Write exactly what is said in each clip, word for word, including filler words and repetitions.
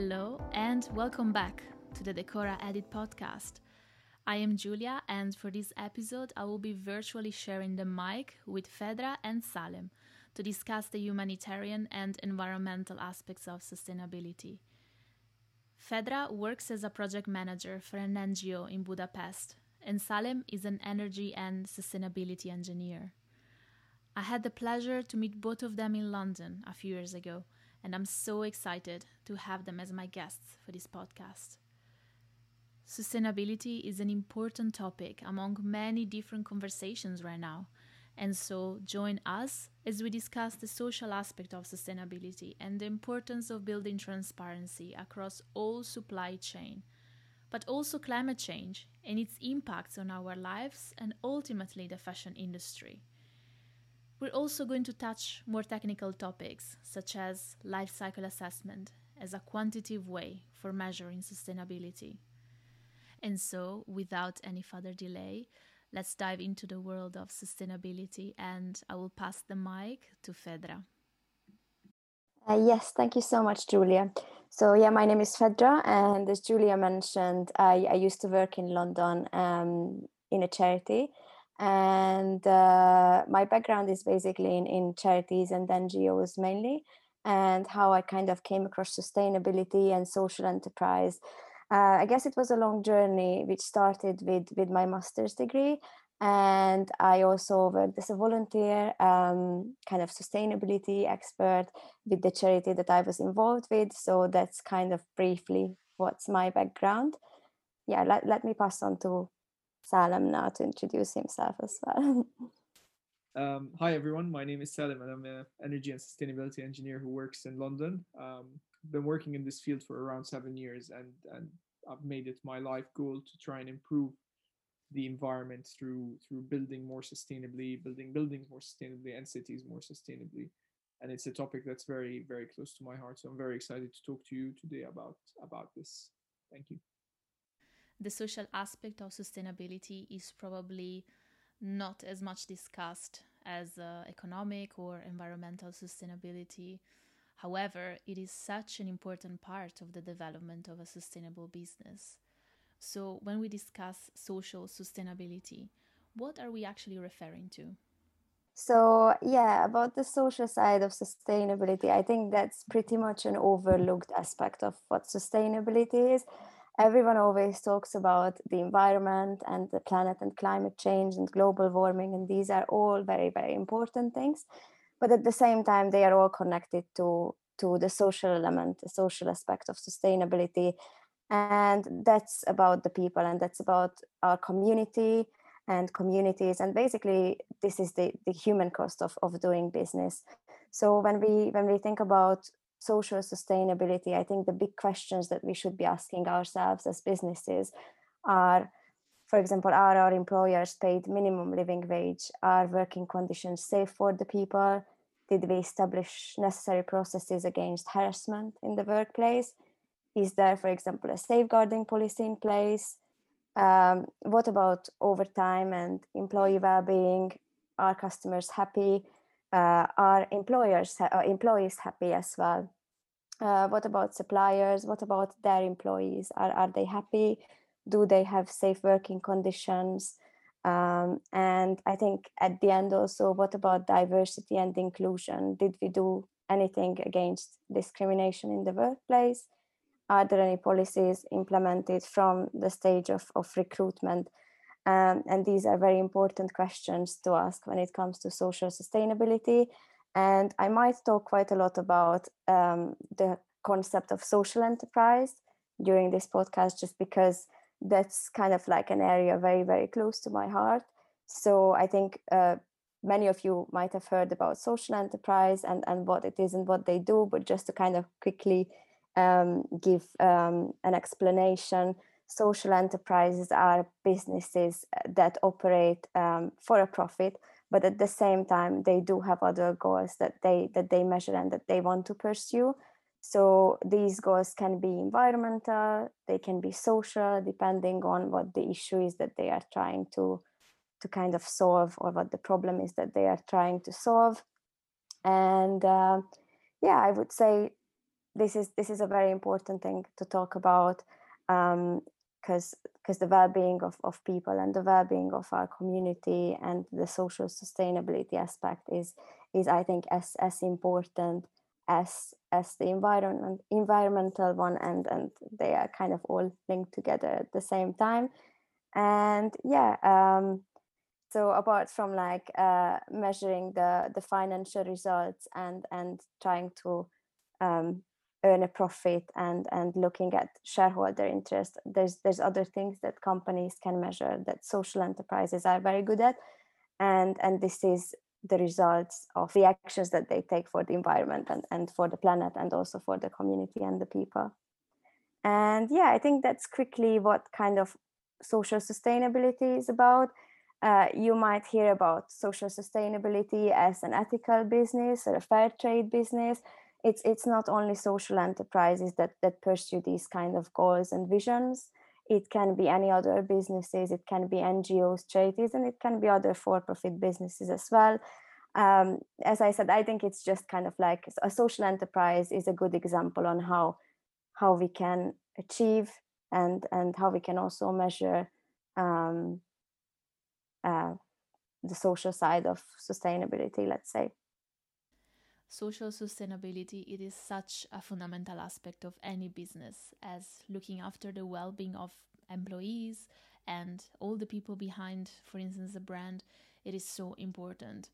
Hello and welcome back to the Decora Edit Podcast. I am Julia, and for this episode I will be virtually sharing the mic with Fedra and Salem to discuss the humanitarian and environmental aspects of sustainability. Fedra works as a project manager for an N G O in Budapest, and Salem is an energy and sustainability engineer. I had the pleasure to meet both of them in London a few years ago, and I'm so excited to have them as my guests for this podcast. Sustainability is an important topic among many different conversations right now, and so join us as we discuss the social aspect of sustainability and the importance of building transparency across all supply chain, but also climate change and its impacts on our lives and ultimately the fashion industry. We're also going to touch more technical topics, such as life cycle assessment as a quantitative way for measuring sustainability. And so, without any further delay, let's dive into the world of sustainability, and I will pass the mic to Fedra. Uh, yes, thank you so much, Julia. So yeah, my name is Fedra, and as Julia mentioned, I, I used to work in London um, in a charity. And uh, my background is basically in, in charities and N G Os mainly, and how I kind of came across sustainability and social enterprise. Uh, I guess it was a long journey, which started with, with my master's degree. And I also worked as a volunteer, um, kind of sustainability expert with the charity that I was involved with. So that's kind of briefly what's my background. Yeah, let, let me pass on to Salem now to introduce himself as well. Um, hi everyone, my name is Salem, and I'm an energy and sustainability engineer who works in London. Um, I've been working in this field for around seven years and, and I've made it my life goal to try and improve the environment through through building more sustainably, building buildings more sustainably and cities more sustainably. And it's a topic that's very, very close to my heart. So I'm very excited to talk to you today about, about this. Thank you. The social aspect of sustainability is probably not as much discussed as uh, economic or environmental sustainability. However, it is such an important part of the development of a sustainable business. So when we discuss social sustainability, what are we actually referring to? So yeah, about the social side of sustainability, I think that's pretty much an overlooked aspect of what sustainability is. Everyone always talks about the environment and the planet and climate change and global warming, and these are all very, very important things. But at the same time, they are all connected to, to the social element, the social aspect of sustainability. And that's about the people, and that's about our community and communities. And basically, this is the, the human cost of, of doing business. So when we when we think about social sustainability, I think the big questions that we should be asking ourselves as businesses are, for example, are our employers paid minimum living wage? Are working conditions safe for the people? Did we establish necessary processes against harassment in the workplace? Is there, for example, a safeguarding policy in place? Um, what about overtime and employee well-being? Are customers happy? Uh, are employers uh, employees happy as well? Uh, what about suppliers? What about their employees? Are, are they happy? Do they have safe working conditions? Um, and I think at the end also, what about diversity and inclusion? Did we do anything against discrimination in the workplace? Are there any policies implemented from the stage of, of recruitment? Um, and these are very important questions to ask when it comes to social sustainability. And I might talk quite a lot about um, the concept of social enterprise during this podcast, just because that's kind of like an area very, very close to my heart. So I think uh, many of you might have heard about social enterprise and, and what it is and what they do, but just to kind of quickly um, give um, an explanation. Social enterprises are businesses that operate um, for a profit, but at the same time, they do have other goals that they that they measure and that they want to pursue. So these goals can be environmental, they can be social, depending on what the issue is that they are trying to, to kind of solve, or what the problem is that they are trying to solve. And uh, yeah, I would say this is this is a very important thing to talk about, um, because because the well-being of, of people and the well-being of our community and the social sustainability aspect is is I think as as important as as the environment environmental one, and and they are kind of all linked together at the same time. And yeah, um, so apart from like uh, measuring the the financial results and and trying to um, earn a profit and and looking at shareholder interest, there's there's other things that companies can measure that social enterprises are very good at, and and this is the results of the actions that they take for the environment and, and for the planet and also for the community and the people. And yeah, I think that's quickly what kind of social sustainability is about. Uh, you might hear about social sustainability as an ethical business or a fair trade business. It's it's not only social enterprises that, that pursue these kind of goals and visions. It can be any other businesses, it can be N G Os, charities, and it can be other for-profit businesses as well. Um, as I said, I think it's just kind of like a social enterprise is a good example on how, how we can achieve and, and how we can also measure um, uh, the social side of sustainability, let's say. Social sustainability, it is such a fundamental aspect of any business, as looking after the well-being of employees and all the people behind, for instance, the brand, it is so important.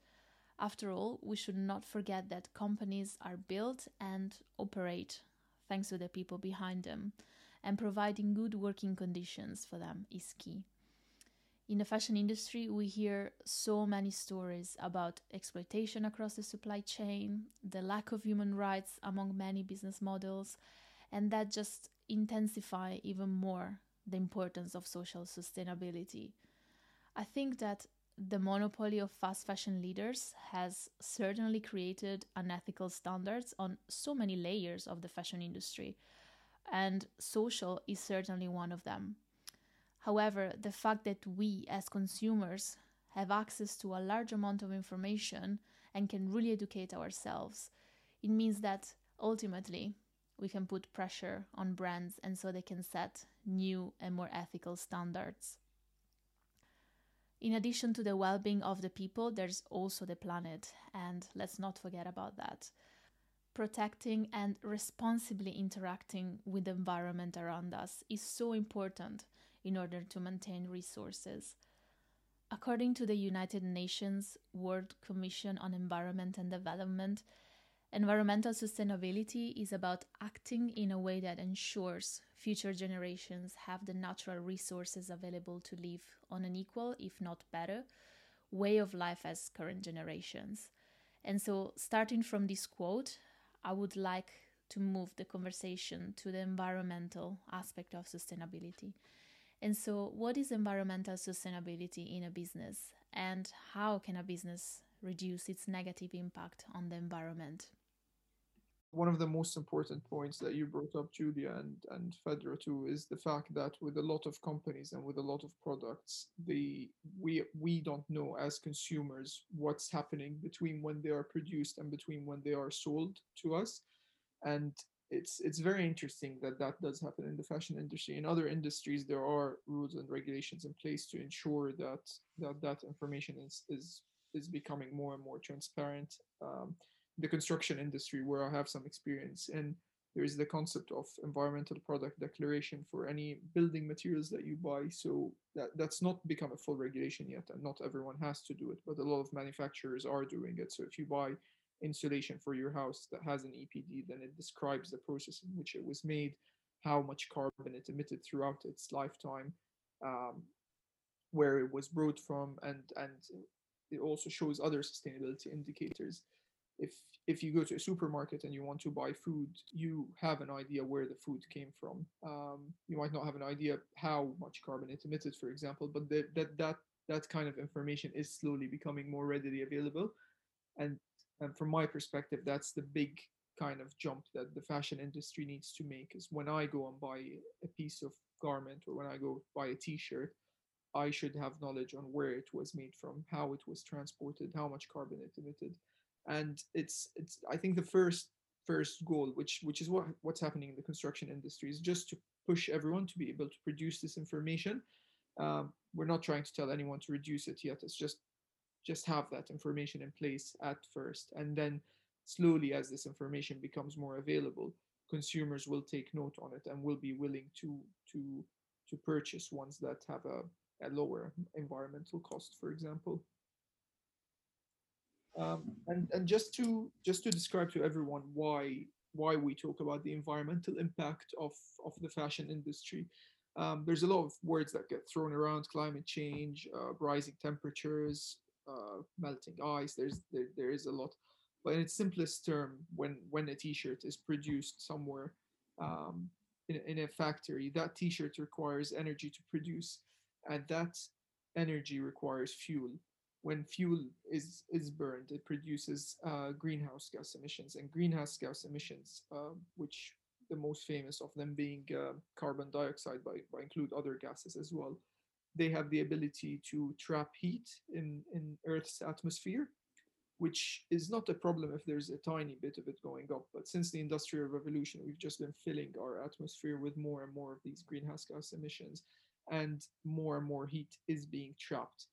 After all, we should not forget that companies are built and operate thanks to the people behind them, and providing good working conditions for them is key. In the fashion industry, we hear so many stories about exploitation across the supply chain, the lack of human rights among many business models, and that just intensifies even more the importance of social sustainability. I think that the monopoly of fast fashion leaders has certainly created unethical standards on so many layers of the fashion industry, and social is certainly one of them. However, the fact that we as consumers have access to a large amount of information and can really educate ourselves, it means that ultimately we can put pressure on brands and so they can set new and more ethical standards. In addition to the well-being of the people, there's also the planet, and let's not forget about that. Protecting and responsibly interacting with the environment around us is so important in order to maintain resources. According to the United Nations World Commission on Environment and Development, environmental sustainability is about acting in a way that ensures future generations have the natural resources available to live on an equal, if not better, way of life as current generations. And so, starting from this quote, I would like to move the conversation to the environmental aspect of sustainability. And so, what is environmental sustainability in a business, and how can a business reduce its negative impact on the environment? One of the most important points that you brought up, Julia, and, and Fedra too, is the fact that with a lot of companies and with a lot of products, the we we don't know as consumers what's happening between when they are produced and between when they are sold to us. And It's it's very interesting that that does happen in the fashion industry. In other industries, there are rules and regulations in place to ensure that that, that information is, is is becoming more and more transparent. Um, the construction industry, where I have some experience in, there is the concept of environmental product declaration for any building materials that you buy. So that, that's not become a full regulation yet, and not everyone has to do it, but a lot of manufacturers are doing it. So if you buy insulation for your house that has an E P D, then it describes the process in which it was made, how much carbon it emitted throughout its lifetime, um, where it was brought from, and and it also shows other sustainability indicators. If if you go to a supermarket and you want to buy food, you have an idea where the food came from. Um, you might not have an idea how much carbon it emitted, for example, but the, that that that kind of information is slowly becoming more readily available. And And from my perspective, that's the big kind of jump that the fashion industry needs to make, is when I go and buy a piece of garment, or when I go buy a t-shirt, I should have knowledge on where it was made from, how it was transported, how much carbon it emitted. And it's, it's I think the first first goal, which which is what what's happening in the construction industry, is just to push everyone to be able to produce this information. Um, we're not trying to tell anyone to reduce it yet. It's just just have that information in place at first, and then slowly, as this information becomes more available, consumers will take note on it and will be willing to to to purchase ones that have a, a lower environmental cost, for example. Um, and and just to just to describe to everyone why why we talk about the environmental impact of of the fashion industry. Um, there's a lot of words that get thrown around: climate change, uh, rising temperatures, uh, melting ice. There's there, there is a lot. But in its simplest term, when, when a t-shirt is produced somewhere um, in, in a factory, that t-shirt requires energy to produce, and that energy requires fuel. When fuel is, is burned, it produces uh, greenhouse gas emissions, and greenhouse gas emissions, uh, which the most famous of them being uh, carbon dioxide, but, but include other gases as well. They have the ability to trap heat in, in Earth's atmosphere, which is not a problem if there's a tiny bit of it going up. But since the Industrial Revolution, we've just been filling our atmosphere with more and more of these greenhouse gas emissions, and more and more heat is being trapped.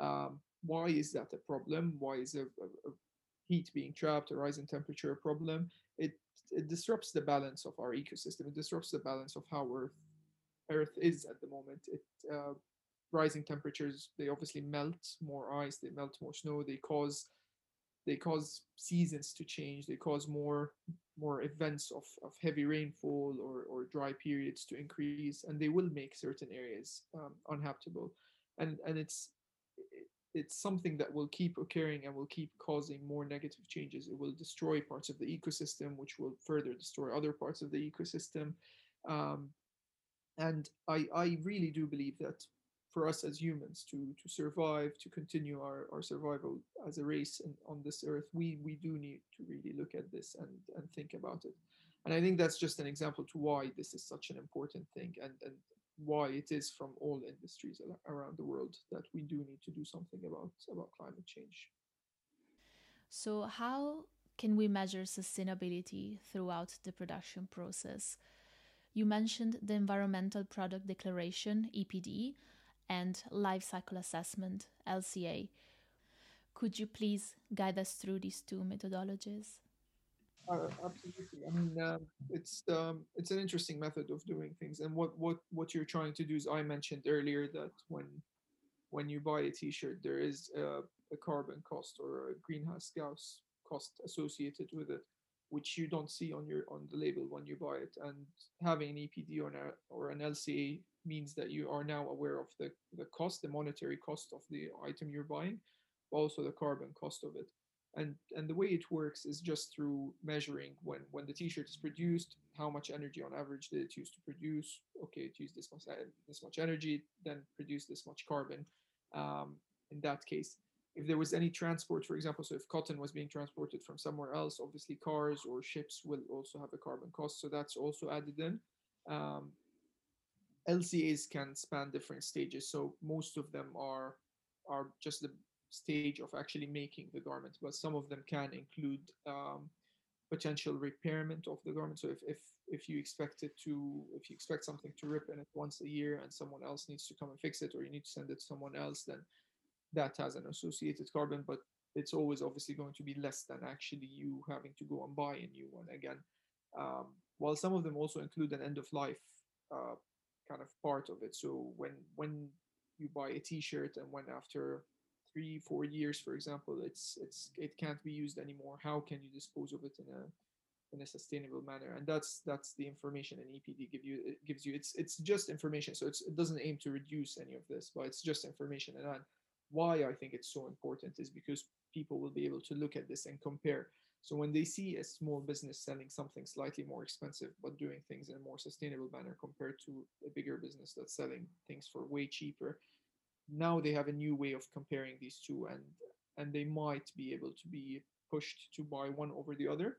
Um, why is that a problem? Why is a, a, a heat being trapped, a rise in temperature a problem? It, it disrupts the balance of our ecosystem. It disrupts the balance of how Earth, Earth is at the moment. It uh, rising temperatures, they obviously melt more ice, they melt more snow, they cause They cause seasons to change. They cause more, more events of, of heavy rainfall or, or dry periods to increase, and they will make certain areas um, uninhabitable. And and it's it's something that will keep occurring and will keep causing more negative changes. It will destroy parts of the ecosystem, which will further destroy other parts of the ecosystem. Um, and I I really do believe that for us as humans to, to survive, to continue our, our survival as a race and on this earth, we we do need to really look at this and, and think about it. And I think that's just an example to why this is such an important thing, and, and why it is from all industries around the world that we do need to do something about, about climate change. So how can we measure sustainability throughout the production process? You mentioned the Environmental Product Declaration, E P D, and Life Cycle Assessment, L C A. Could you please guide us through these two methodologies? Uh, absolutely. I mean, uh, it's um, it's an interesting method of doing things. And what, what, what you're trying to do is, I mentioned earlier that when when you buy a T-shirt, there is a, a carbon cost or a greenhouse gas cost associated with it, which you don't see on your on the label when you buy it. And having an E P D or an, or an L C A means that you are now aware of the, the cost, the monetary cost of the item you're buying, but also the carbon cost of it. And and the way it works is just through measuring when, when the t-shirt is produced, how much energy on average did it use to produce? Okay, it used this much, this much energy, then produced this much carbon. Um, in that case, if there was any transport, for example, so if cotton was being transported from somewhere else, obviously cars or ships will also have a carbon cost. So that's also added in. Um, L C As can span different stages, so most of them are are just the stage of actually making the garment, but some of them can include um, potential repairment of the garment. So if, if if you expect it to, if you expect something to rip in it once a year and someone else needs to come and fix it, or you need to send it to someone else, then that has an associated carbon, but it's always obviously going to be less than actually you having to go and buy a new one again. Um, while some of them also include an end of life uh, kind of part of it. So when when you buy a t-shirt and when after three, four years, for example, it's it's it can't be used anymore, how can you dispose of it in a in a sustainable manner? And that's that's the information an E P D give you it gives you. It's it's just information. So it's, it doesn't aim to reduce any of this, but it's just information. And why I think it's so important is because people will be able to look at this and compare. So when they see a small business selling something slightly more expensive, but doing things in a more sustainable manner compared to a bigger business that's selling things for way cheaper, now they have a new way of comparing these two, and and they might be able to be pushed to buy one over the other.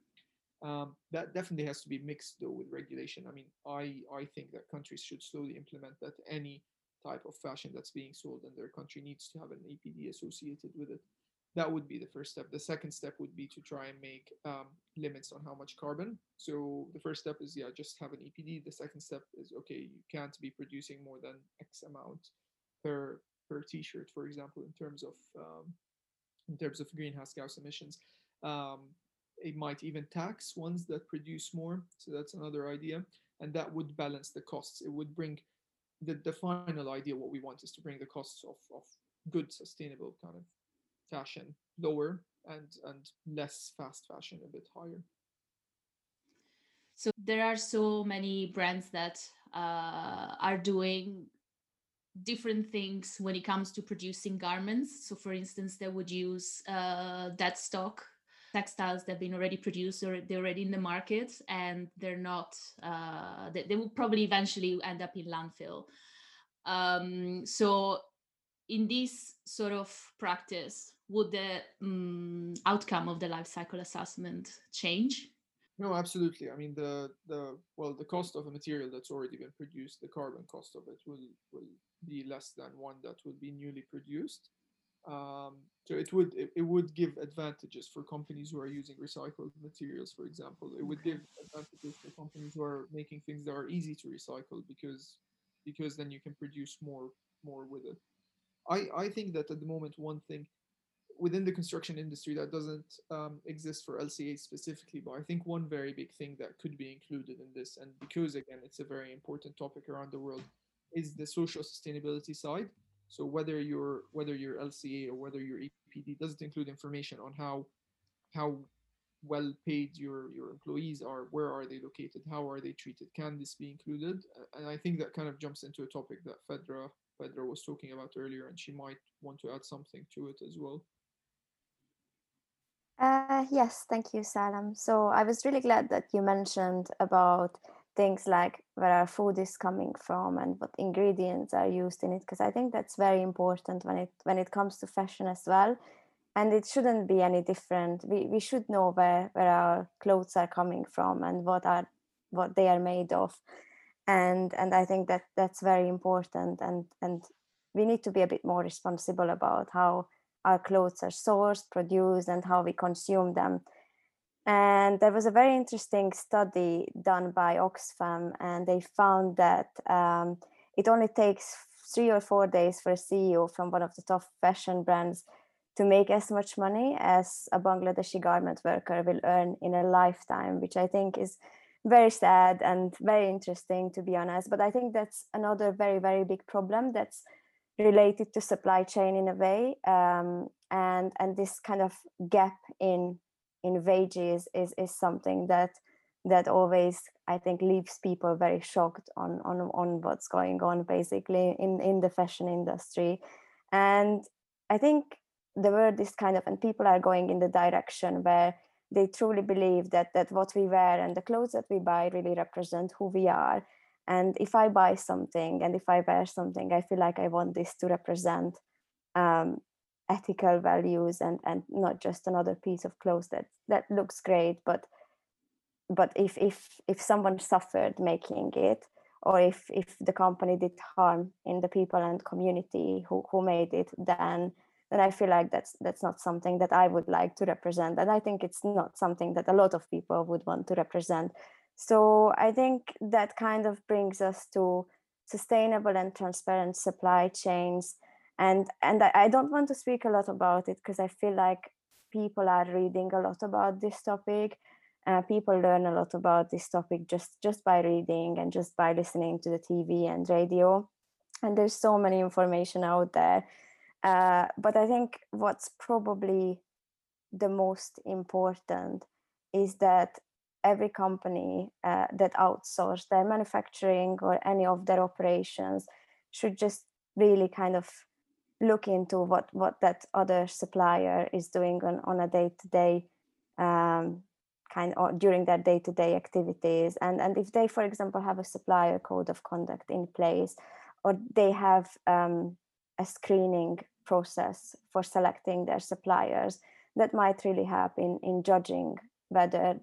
Um, that definitely has to be mixed though with regulation. I mean, I, I think that countries should slowly implement that any type of fashion that's being sold in their country needs to have an E P D associated with it. that would be the first step. The second step would be to try and make um, limits on how much carbon. So the first step is, yeah, just have an E P D. The second step is, okay, you can't be producing more than X amount per per t-shirt, for example, in terms of um, in terms of greenhouse gas emissions. Um, it might even tax ones that produce more. So that's another idea. And that would balance the costs. It would bring the, the final idea, what we want is to bring the costs of, of good, sustainable kind of fashion lower and, and less fast fashion a bit higher. So there are so many brands that uh, are doing different things when it comes to producing garments. So for instance, they would use uh, that stock, textiles that have been already produced or they're already in the market, and they're not, uh, they, they will probably eventually end up in landfill. Um, so in this sort of practice, would the um, outcome of the life cycle assessment change? No, absolutely. I mean, the, the well, the cost of a material that's already been produced, the carbon cost of it will, will be less than one that will be newly produced. Um, so it would it, it would give advantages for companies who are using recycled materials, for example. It would give advantages for companies who are making things that are easy to recycle, because because then you can produce more more with it. I, I think that at the moment, one thing within the construction industry that doesn't um, exist for L C A specifically, but I think one very big thing that could be included in this, and because again, it's a very important topic around the world, is the social sustainability side. So whether you're whether you're L C A or whether you're E P D, doesn't include information on how how well paid your your employees are, where are they located, how are they treated. Can this be included? And I think that kind of jumps into a topic that Fedra Fedra was talking about earlier, and she might want to add something to it as well. Uh, yes, thank you, Salem. So I was really glad that you mentioned about things like where our food is coming from and what ingredients are used in it, because I think that's very important when it when it comes to fashion as well. And it shouldn't be any different. We we should know where, where our clothes are coming from and what are what they are made of. And and I think that that's very important. And and we need to be a bit more responsible about how our clothes are sourced, produced, and how we consume them. And there was a very interesting study done by Oxfam, and they found that um, it only takes three or four days for a C E O from one of the top fashion brands to make as much money as a Bangladeshi garment worker will earn in a lifetime, which I think is very sad and very interesting, to be honest. But I think that's another very, very big problem that's related to supply chain in a way, um, and and this kind of gap in in wages is is something that that always, I think, leaves people very shocked on on on what's going on basically in in the fashion industry. And I think the world is kind of, and people are going in the direction where they truly believe that that what we wear and the clothes that we buy really represent who we are. And if I buy something and if I wear something, I feel like I want this to represent um, ethical values and, and not just another piece of clothes that, that looks great. But but if if if someone suffered making it, or if, if the company did harm in the people and community who, who made it, then then I feel like that's that's not something that I would like to represent. And I think it's not something that a lot of people would want to represent. So I think that kind of brings us to sustainable and transparent supply chains. And and I, I don't want to speak a lot about it because I feel like people are reading a lot about this topic. Uh, people learn a lot about this topic just, just by reading and just by listening to the T V and radio. And there's so many information out there. Uh, but I think what's probably the most important is that every company uh, that outsource their manufacturing or any of their operations should just really kind of look into what, what that other supplier is doing on, on a day-to-day um, kind of during their day-to-day activities. And, and if they, for example, have a supplier code of conduct in place, or they have um, a screening process for selecting their suppliers, that might really help in, in judging whether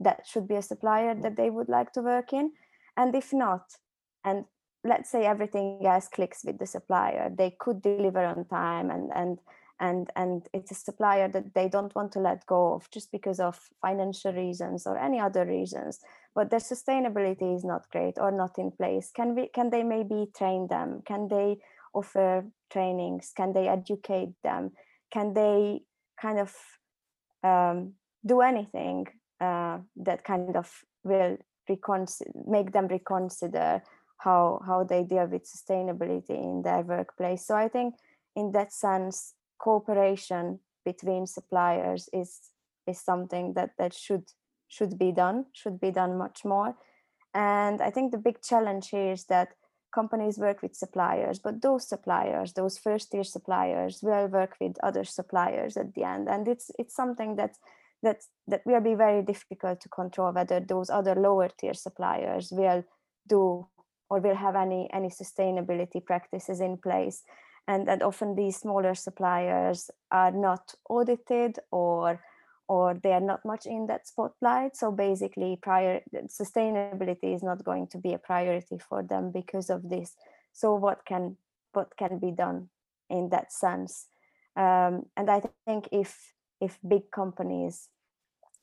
that should be a supplier that they would like to work in. And if not, and let's say everything else clicks with the supplier, they could deliver on time and and and and it's a supplier that they don't want to let go of just because of financial reasons or any other reasons, but their sustainability is not great or not in place. Can we, can they maybe train them? Can they offer trainings? Can they educate them? Can they kind of um, do anything uh, that kind of will reconsider, make them reconsider how how they deal with sustainability in their workplace? So I think in that sense, cooperation between suppliers is is something that that should should be done, should be done much more. And I think the big challenge here is that companies work with suppliers, but those suppliers, those first-tier suppliers, will work with other suppliers at the end. And it's it's something that that that will be very difficult to control, whether those other lower-tier suppliers will do or will have any any sustainability practices in place. And that often these smaller suppliers are not audited, or or they are not much in that spotlight. So basically, prior sustainability is not going to be a priority for them because of this. So what can what can be done in that sense? Um, and I think if if big companies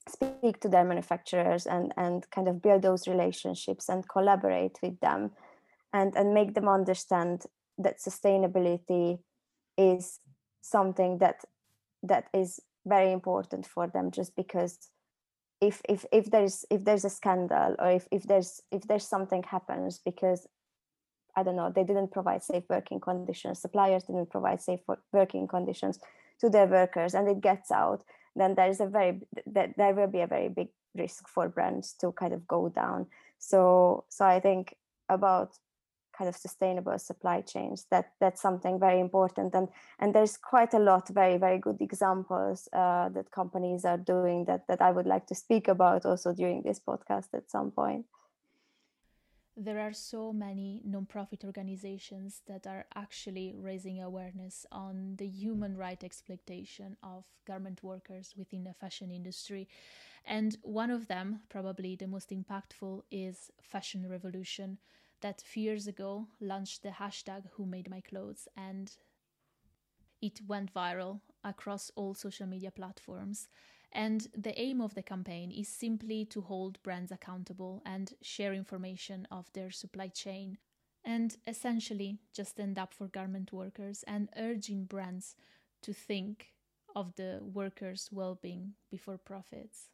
speak to their manufacturers and and kind of build those relationships and collaborate with them, and and make them understand that sustainability is something that that is very important for them, just because if if if there's if there's a scandal, or if if there's if there's something happens because, I don't know, they didn't provide safe working conditions, suppliers didn't provide safe working conditions to their workers, and it gets out, then there is a very that there will be a very big risk for brands to kind of go down. So so I think about kind of sustainable supply chains, that that's something very important, and and there's quite a lot very very good examples uh, that companies are doing that that I would like to speak about also during this podcast at some point. There are so many non-profit organizations that are actually raising awareness on the human right exploitation of garment workers within the fashion industry. And one of them, probably the most impactful, is Fashion Revolution, that a few years ago launched the hashtag WhoMadeMyClothes, and it went viral across all social media platforms. And the aim of the campaign is simply to hold brands accountable and share information of their supply chain, and essentially just stand up for garment workers and urging brands to think of the workers' well-being before profits.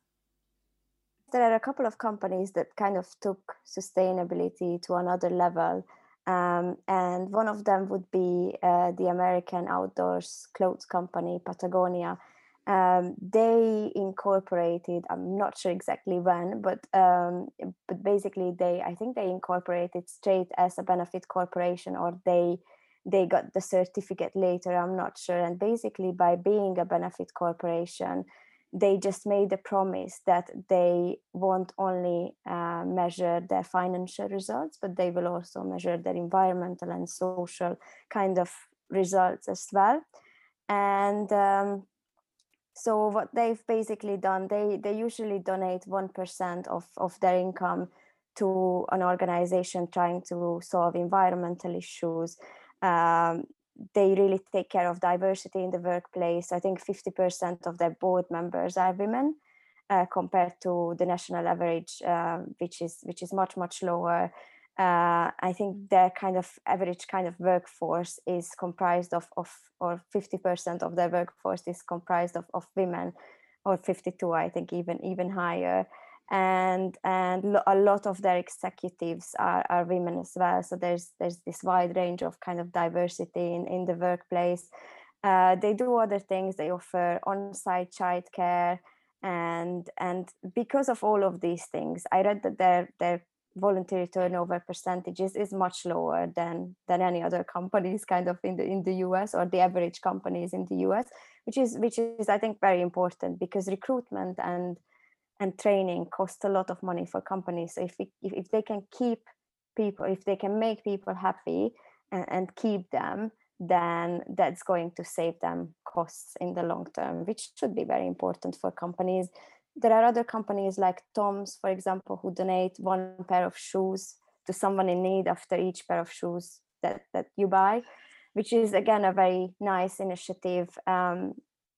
There are a couple of companies that kind of took sustainability to another level. Um, and one of them would be uh, the American outdoors clothes company, Patagonia. Um, they incorporated, I'm not sure exactly when, but um, but basically they, I think they incorporated straight as a benefit corporation, or they they got the certificate later, I'm not sure. And basically by being a benefit corporation, they just made a promise that they won't only uh, measure their financial results, but they will also measure their environmental and social kind of results as well. And um, so what they've basically done, they they usually donate one percent of, of their income to an organization trying to solve environmental issues. Um, They really take care of diversity in the workplace. I think fifty percent of their board members are women, uh, compared to the national average, uh, which is which is much, much lower. Uh, I think their kind of average kind of workforce is comprised of, of or fifty percent of their workforce is comprised of, of women, or fifty-two, I think, even even higher. And and a lot of their executives are, are women as well. So there's there's this wide range of kind of diversity in, in the workplace. Uh, they do other things. They offer on-site childcare, and and because of all of these things, I read that their their voluntary turnover percentages is much lower than than any other companies kind of in the in the U S, or the average companies in the U S, which is which is I think very important, because recruitment and and training costs a lot of money for companies. So if, we, if if they can keep people, if they can make people happy and, and keep them, then that's going to save them costs in the long term, which should be very important for companies. There are other companies like Tom's, for example, who donate one pair of shoes to someone in need after each pair of shoes that, that you buy. which is again a very nice initiative um,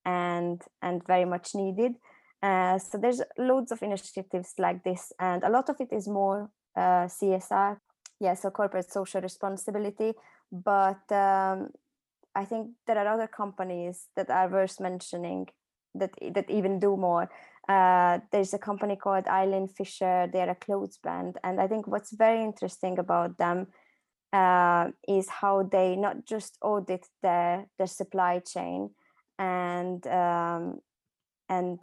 and and very much needed. Uh, so there's loads of initiatives like this, and a lot of it is more uh, C S R, yeah, so corporate social responsibility. But um, I think there are other companies that are worth mentioning that that even do more. Uh, there's a company called Eileen Fisher. They're a clothes brand, and I think what's very interesting about them uh, is how they not just audit their their supply chain and um, and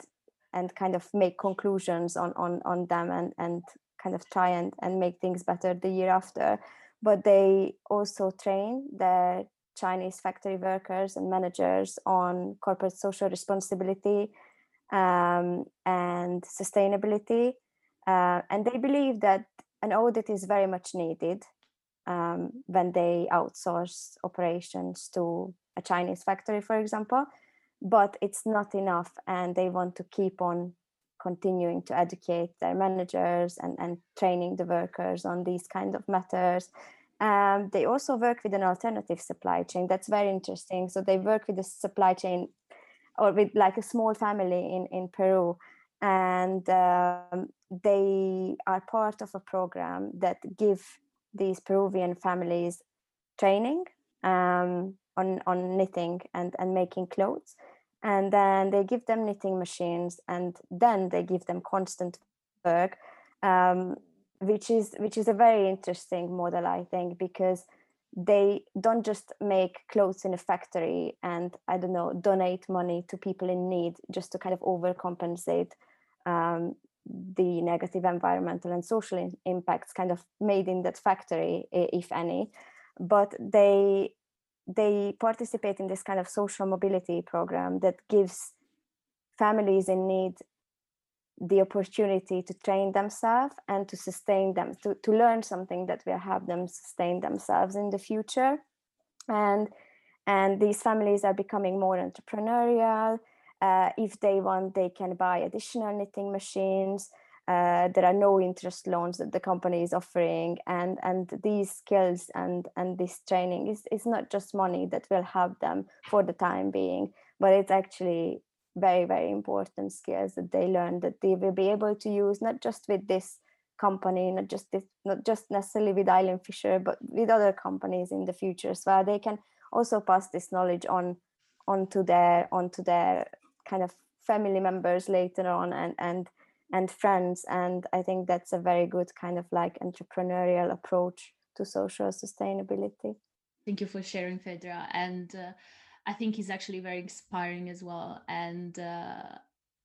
and kind of make conclusions on on on them and and kind of try and and make things better the year after, but they also train their Chinese factory workers and managers on corporate social responsibility um, and sustainability. Uh, and they believe that an audit is very much needed um, when they outsource operations to a Chinese factory, for example, but it's not enough, and they want to keep on continuing to educate their managers and, and training the workers on these kind of matters. Um, they also work with an alternative supply chain. That's very interesting. So they work with a supply chain or with like a small family in, in Peru. And um, they are part of a program that give these Peruvian families training um, on, on knitting and, and making clothes. And then they give them knitting machines, and then they give them constant work, um, which is which is a very interesting model, I think, because they don't just make clothes in a factory and, I don't know, donate money to people in need just to kind of overcompensate um, the negative environmental and social impacts kind of made in that factory, if any. But they they participate in this kind of social mobility program that gives families in need the opportunity to train themselves and to sustain them, to, to learn something that will help them sustain themselves in the future. And, and these families are becoming more entrepreneurial. Uh, if they want, they can buy additional knitting machines. Uh, there are no interest loans that the company is offering, and, and these skills and, and this training is it's not just money that will help them for the time being, but it's actually very, very important skills that they learn that they will be able to use not just with this company, not just this, not just necessarily with Eileen Fisher, but with other companies in the future. So they can also pass this knowledge on onto their onto their kind of family members later on and and and friends. And I think that's a very good kind of like entrepreneurial approach to social sustainability. Thank you for sharing, Fedra. And uh, I think is actually very inspiring as well. And uh,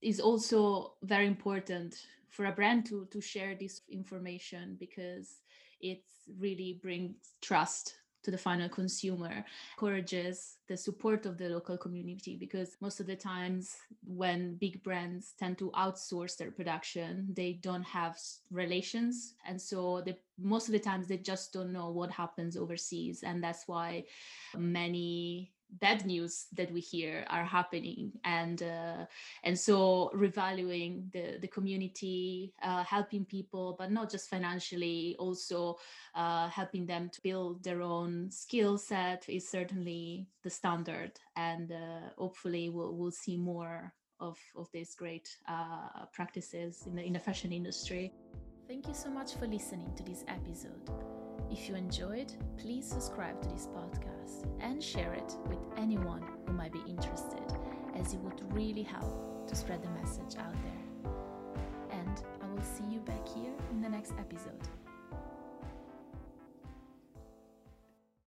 is also very important for a brand to, to share this information, because it really brings trust to the final consumer, encourages the support of the local community, because most of the times when big brands tend to outsource their production, they don't have relations. And so they, most of the times they just don't know what happens overseas. And that's why many bad news that we hear are happening. And uh, and so revaluing the, the community, uh, helping people, but not just financially, also uh, helping them to build their own skill set is certainly the standard. And uh, hopefully we'll, we'll see more of, of these great uh, practices in the, in the fashion industry. Thank you so much for listening to this episode. If you enjoyed, please subscribe to this podcast and share it with anyone who might be interested, as it would really help to spread the message out there. And I will see you back here in the next episode.